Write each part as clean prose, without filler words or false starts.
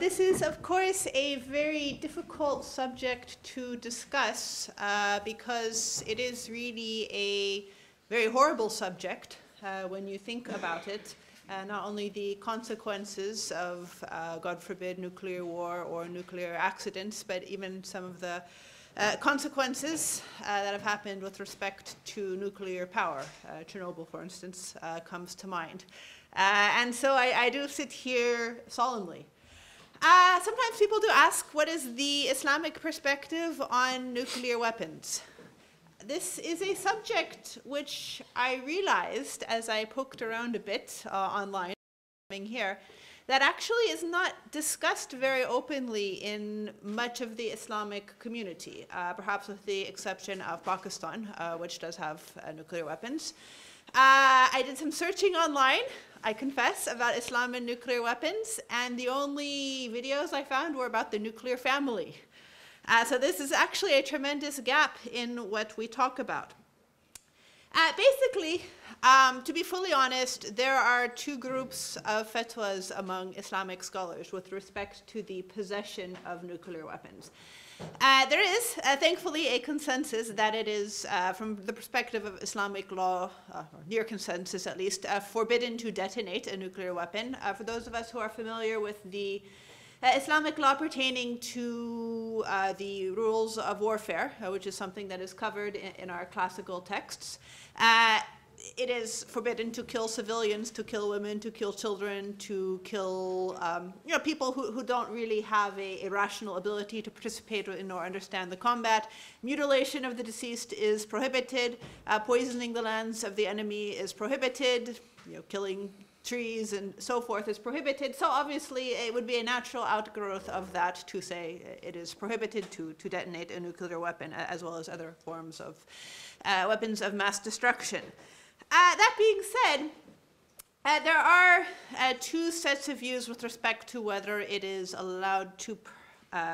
This is, of course, a very difficult subject to discuss because it is really a very horrible subject when you think about it. Not only the consequences of, God forbid, nuclear war or nuclear accidents, but even some of the consequences that have happened with respect to nuclear power. Chernobyl, for instance, comes to mind. And so I do sit here solemnly. Sometimes people do ask, what is the Islamic perspective on nuclear weapons? This is a subject which I realized as I poked around a bit online, coming here, that actually is not discussed very openly in much of the Islamic community, perhaps with the exception of Pakistan, which does have nuclear weapons. I did some searching online, I confess, about Islam and nuclear weapons, and the only videos I found were about the nuclear family. So this is actually a tremendous gap in what we talk about. Basically, to be fully honest, there are two groups of fatwas among Islamic scholars with respect to the possession of nuclear weapons. There is, thankfully, a consensus that it is, from the perspective of Islamic law, or near consensus at least, forbidden to detonate a nuclear weapon. For those of us who are familiar with the Islamic law pertaining to the rules of warfare, which is something that is covered in our classical texts, it is forbidden to kill civilians, to kill women, to kill children, to kill people who don't really have a rational ability to participate in or understand the combat. Mutilation of the deceased is prohibited. Poisoning the lands of the enemy is prohibited. Killing trees and so forth is prohibited. So obviously it would be a natural outgrowth of that to say it is prohibited to detonate a nuclear weapon, as well as other forms of weapons of mass destruction. That being said, there are two sets of views with respect to whether it is allowed to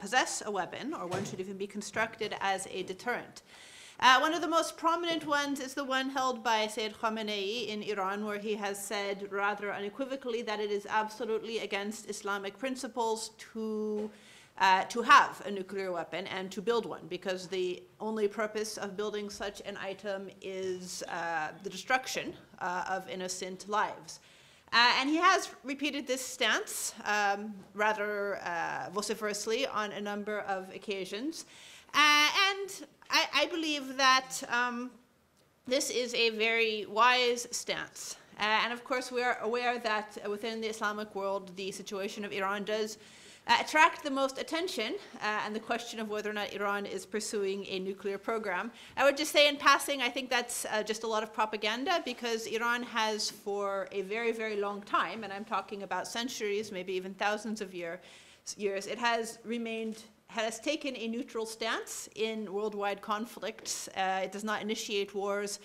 possess a weapon, or one should even be constructed as a deterrent. One of the most prominent ones is the one held by Sayyid Khamenei in Iran, where he has said rather unequivocally that it is absolutely against Islamic principles to have a nuclear weapon and to build one, because the only purpose of building such an item is the destruction of innocent lives. And he has repeated this stance rather vociferously on a number of occasions. And I believe that this is a very wise stance. And of course, we are aware that within the Islamic world, the situation of Iran does attract the most attention, and the question of whether or not Iran is pursuing a nuclear program. I would just say in passing, I think that's just a lot of propaganda, because Iran has for a very, very long time, and I'm talking about centuries, maybe even thousands of years, it has taken a neutral stance in worldwide conflicts. It does not initiate wars.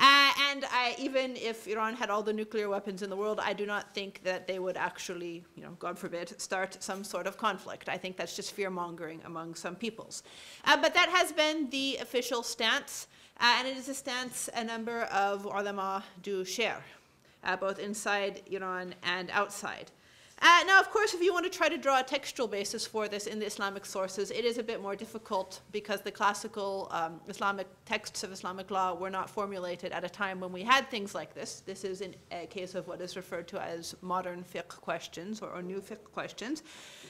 And even if Iran had all the nuclear weapons in the world, I do not think that they would actually, God forbid, start some sort of conflict. I think that's just fear-mongering among some peoples. But that has been the official stance, and it is a stance a number of ulama do share, both inside Iran and outside. Now, of course, if you want to try to draw a textual basis for this in the Islamic sources, it is a bit more difficult, because the classical Islamic texts of Islamic law were not formulated at a time when we had things like this. This is a case of what is referred to as modern fiqh questions, or new fiqh questions.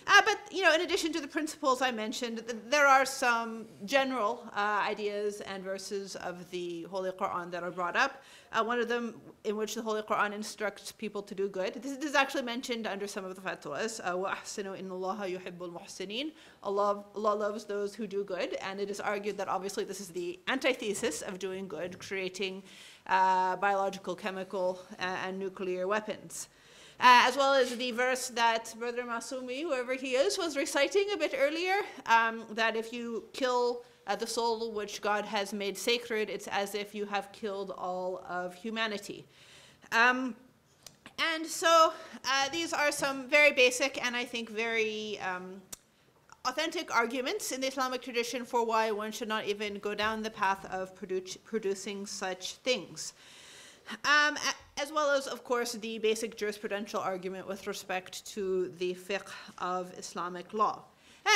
But, in addition to the principles I mentioned, there are some general ideas and verses of the Holy Quran that are brought up. One of them in which the Holy Quran instructs people to do good. This is actually mentioned under some of the fatwas. وَأَحْسِنُوا إِنَّ اللَّهَ يُحِبُّ الْمُحْسِنِينَ. Allah loves those who do good, and it is argued that obviously this is the antithesis of doing good, creating biological, chemical, and nuclear weapons. As well as the verse that Brother Masumi, whoever he is, was reciting a bit earlier, that if you kill the soul which God has made sacred, it's as if you have killed all of humanity. And so these are some very basic and I think very authentic arguments in the Islamic tradition for why one should not even go down the path of producing such things. As well as, of course, the basic jurisprudential argument with respect to the fiqh of Islamic law.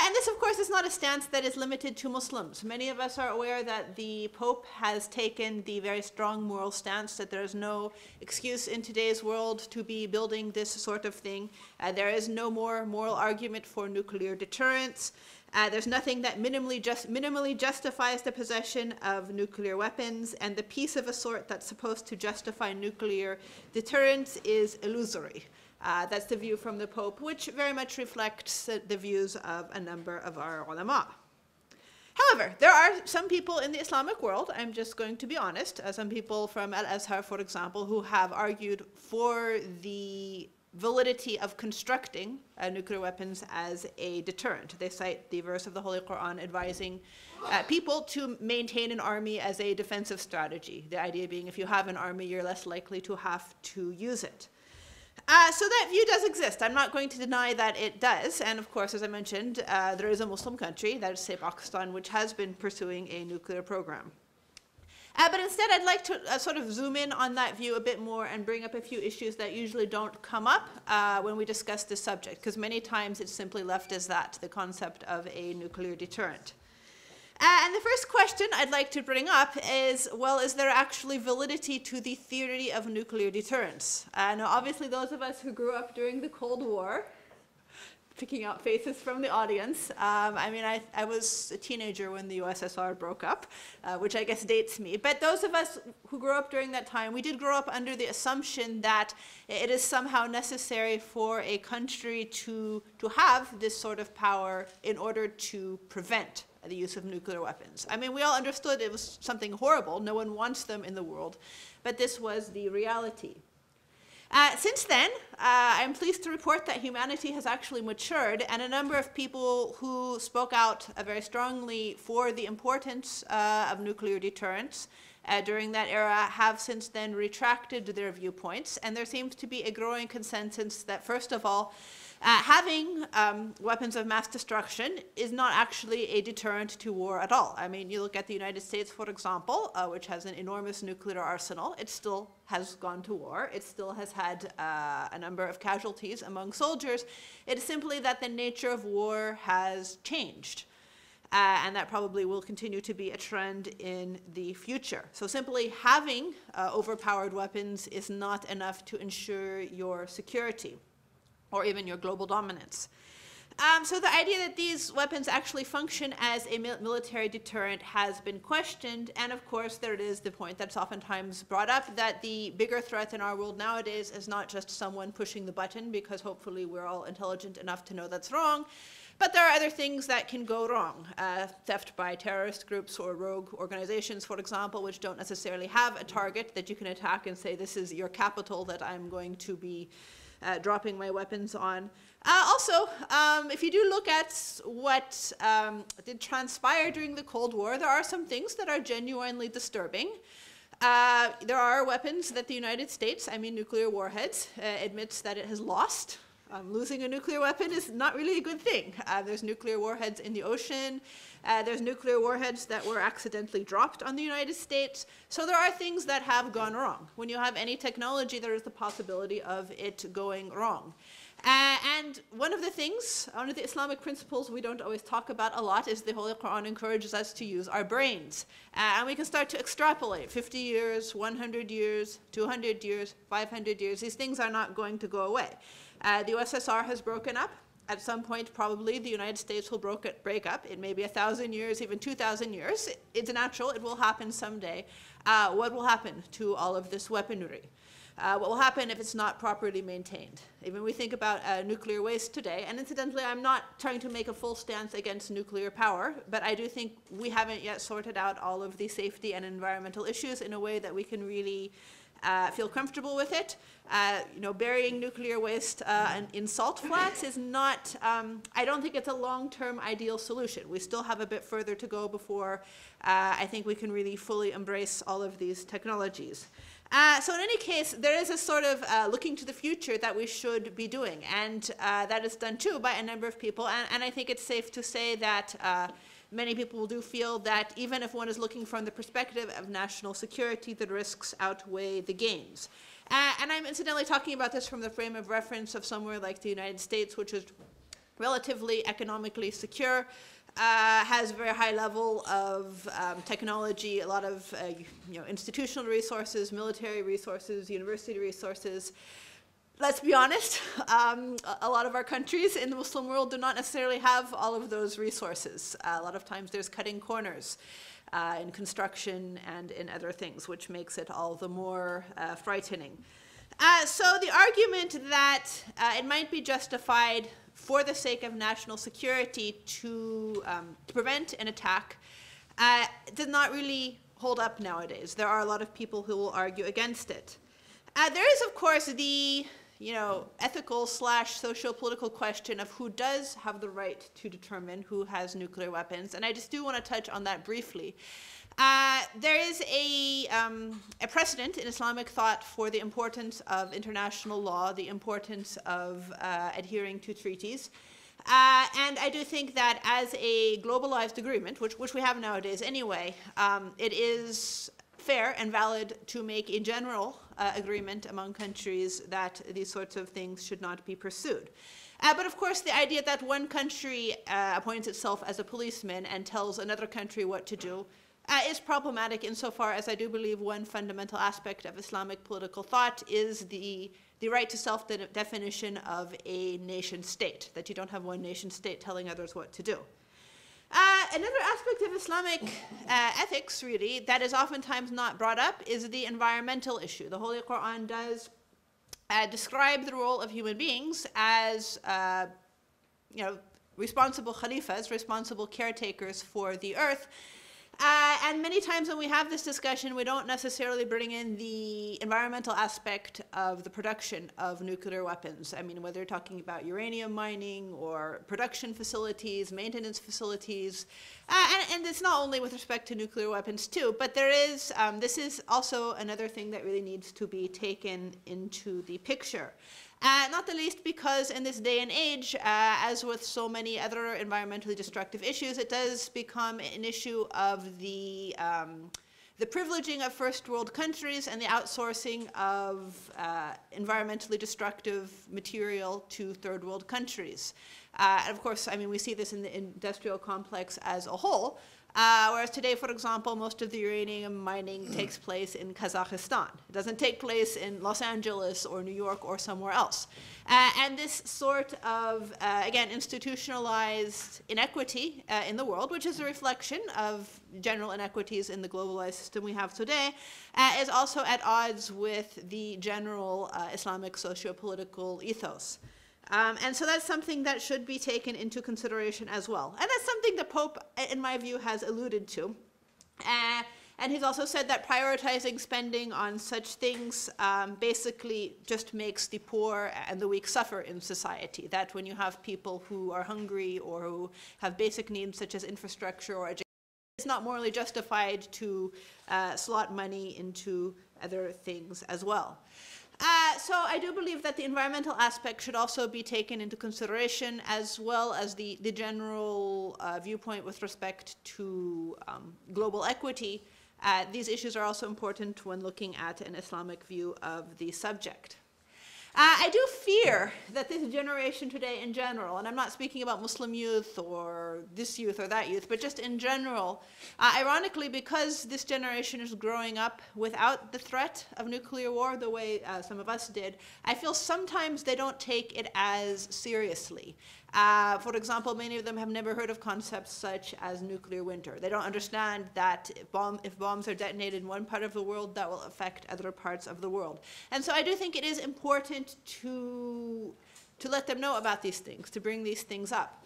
And this, of course, is not a stance that is limited to Muslims. Many of us are aware that the Pope has taken the very strong moral stance that there is no excuse in today's world to be building this sort of thing. There is no more moral argument for nuclear deterrence. There's nothing that minimally justifies the possession of nuclear weapons, and the peace of a sort that's supposed to justify nuclear deterrence is illusory. That's the view from the Pope, which very much reflects the views of a number of our ulama. However, there are some people in the Islamic world, I'm just going to be honest, some people from Al-Azhar, for example, who have argued for the validity of constructing nuclear weapons as a deterrent. They cite the verse of the Holy Quran advising people to maintain an army as a defensive strategy, the idea being if you have an army, you're less likely to have to use it. So that view does exist. I'm not going to deny that it does. And of course, as I mentioned, there is a Muslim country, that is, say, Pakistan, which has been pursuing a nuclear program. But instead, I'd like to sort of zoom in on that view a bit more and bring up a few issues that usually don't come up when we discuss this subject, because many times it's simply left as that, the concept of a nuclear deterrent. And the first question I'd like to bring up is, well, is there actually validity to the theory of nuclear deterrence? Now, obviously, those of us who grew up during the Cold War, picking out faces from the audience, I was a teenager when the USSR broke up, which I guess dates me. But those of us who grew up during that time, we did grow up under the assumption that it is somehow necessary for a country to have this sort of power in order to prevent the use of nuclear weapons. I mean, we all understood it was something horrible. No one wants them in the world, but this was the reality. Since then, I'm pleased to report that humanity has actually matured, and a number of people who spoke out very strongly for the importance of nuclear deterrence during that era have since then retracted their viewpoints, and there seems to be a growing consensus that, first of all, having weapons of mass destruction is not actually a deterrent to war at all. I mean, you look at the United States, for example, which has an enormous nuclear arsenal. It still has gone to war. It still has had a number of casualties among soldiers. It is simply that the nature of war has changed. And that probably will continue to be a trend in the future. So simply having overpowered weapons is not enough to ensure your security, or even your global dominance. So the idea that these weapons actually function as a military deterrent has been questioned, and of course there is the point that's oftentimes brought up that the bigger threat in our world nowadays is not just someone pushing the button, because hopefully we're all intelligent enough to know that's wrong, but there are other things that can go wrong. Theft by terrorist groups or rogue organizations, for example, which don't necessarily have a target that you can attack and say, this is your capital that I'm going to be dropping my weapons on. Also, if you do look at what did transpire during the Cold War, there are some things that are genuinely disturbing. There are weapons that the United States, I mean nuclear warheads, admits that it has lost. Losing a nuclear weapon is not really a good thing. There's nuclear warheads in the ocean. There's nuclear warheads that were accidentally dropped on the United States. So there are things that have gone wrong. When you have any technology, there is the possibility of it going wrong. And one of the Islamic principles we don't always talk about a lot is the Holy Quran encourages us to use our brains. And we can start to extrapolate 50 years, 100 years, 200 years, 500 years. These things are not going to go away. The USSR has broken up. At some point, probably, the United States will break up. It may be 1,000 years, even 2,000 years. It's natural. It will happen someday. What will happen to all of this weaponry? What will happen if it's not properly maintained? Even we think about nuclear waste today. And incidentally, I'm not trying to make a full stance against nuclear power, but I do think we haven't yet sorted out all of the safety and environmental issues in a way that we can really feel comfortable with it. You know, burying nuclear waste in salt flats is not, I don't think it's a long-term ideal solution. We still have a bit further to go before I think we can really fully embrace all of these technologies. So in any case, there is a sort of looking to the future that we should be doing, and that is done too by a number of people, and I think it's safe to say that many people do feel that even if one is looking from the perspective of national security, the risks outweigh the gains. And I'm incidentally talking about this from the frame of reference of somewhere like the United States, which is relatively economically secure. Has a very high level of technology, a lot of you know, institutional resources, military resources, university resources. Let's be honest, a lot of our countries in the Muslim world do not necessarily have all of those resources. A lot of times there's cutting corners in construction and in other things, which makes it all the more frightening. So the argument that it might be justified for the sake of national security to prevent an attack does not really hold up nowadays. There are a lot of people who will argue against it. There is, of course, the ethical / socio-political question of who does have the right to determine who has nuclear weapons, and I just do want to touch on that briefly. There is a precedent in Islamic thought for the importance of international law, the importance of adhering to treaties. And I do think that as a globalized agreement, which we have nowadays anyway, it is fair and valid to make a general agreement among countries that these sorts of things should not be pursued. But of course, the idea that one country appoints itself as a policeman and tells another country what to do is problematic insofar as I do believe one fundamental aspect of Islamic political thought is the right to self-definition of a nation state, that you don't have one nation state telling others what to do. Another aspect of Islamic ethics, really, that is oftentimes not brought up is the environmental issue. The Holy Quran does describe the role of human beings as, responsible khalifas, responsible caretakers for the earth. And many times when we have this discussion, we don't necessarily bring in the environmental aspect of the production of nuclear weapons. I mean, whether you're talking about uranium mining or production facilities, maintenance facilities, and it's not only with respect to nuclear weapons too, but there is, this is also another thing that really needs to be taken into the picture. Not the least because in this day and age, as with so many other environmentally destructive issues, it does become an issue of the privileging of first world countries and the outsourcing of environmentally destructive material to third world countries. And of course, I mean, we see this in the industrial complex as a whole, whereas today, for example, most of the uranium mining takes place in Kazakhstan. It doesn't take place in Los Angeles or New York or somewhere else. And this sort of, again, institutionalized inequity in the world, which is a reflection of general inequities in the globalized system we have today, is also at odds with the general Islamic socio-political ethos. And so that's something that should be taken into consideration as well. And that's something the Pope, in my view, has alluded to. And he's also said that prioritizing spending on such things basically just makes the poor and the weak suffer in society. That when you have people who are hungry or who have basic needs such as infrastructure or education, it's not morally justified to slot money into other things as well. So I do believe that the environmental aspect should also be taken into consideration as well as the general viewpoint with respect to global equity. These issues are also important when looking at an Islamic view of the subject. I do fear that this generation today in general, and I'm not speaking about Muslim youth or this youth or that youth, but just in general, ironically, because this generation is growing up without the threat of nuclear war the way some of us did, I feel sometimes they don't take it as seriously. For example, many of them have never heard of concepts such as nuclear winter. They don't understand that if bombs are detonated in one part of the world, that will affect other parts of the world. And so I do think it is important to let them know about these things, to bring these things up.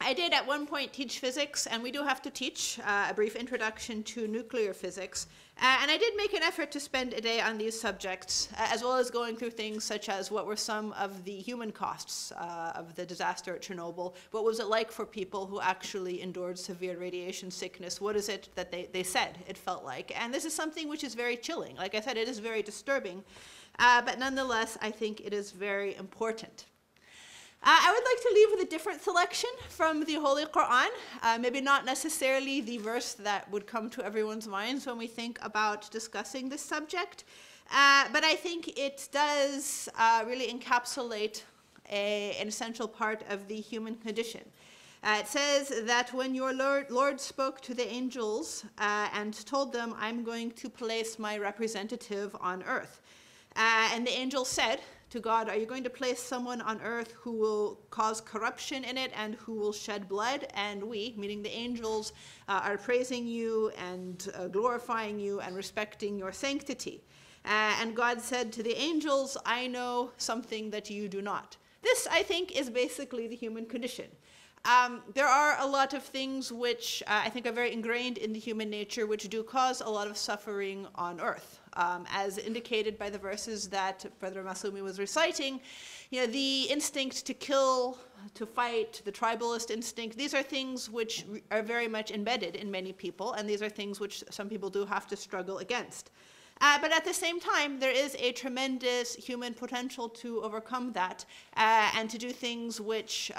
I did at one point teach physics, and we do have to teach a brief introduction to nuclear physics. And I did make an effort to spend a day on these subjects, as well as going through things such as what were some of the human costs of the disaster at Chernobyl, what was it like for people who actually endured severe radiation sickness, what is it that they said it felt like. And this is something which is very chilling. Like I said, it is very disturbing, but nonetheless, I think it is very important. I would like to leave with a different selection from the Holy Quran, maybe not necessarily the verse that would come to everyone's minds when we think about discussing this subject, but I think it does really encapsulate an essential part of the human condition. It says that when your Lord spoke to the angels and told them, "I'm going to place my representative on earth," and the angel said to God, "Are you going to place someone on earth who will cause corruption in it and who will shed blood? And we," meaning the angels, "are praising you and glorifying you and respecting your sanctity." And God said to the angels, "I know something that you do not." This, I think, is basically the human condition. There are a lot of things which I think are very ingrained in the human nature which do cause a lot of suffering on earth. As indicated by the verses that Brother Masumi was reciting, you know, the instinct to kill, to fight, the tribalist instinct, these are things which are very much embedded in many people, and these are things which some people do have to struggle against. But at the same time, there is a tremendous human potential to overcome that and to do things which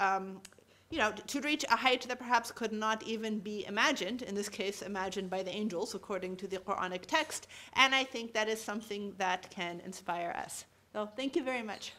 you know, to reach a height that perhaps could not even be imagined, in this case imagined by the angels according to the Quranic text, and I think that is something that can inspire us. So thank you very much.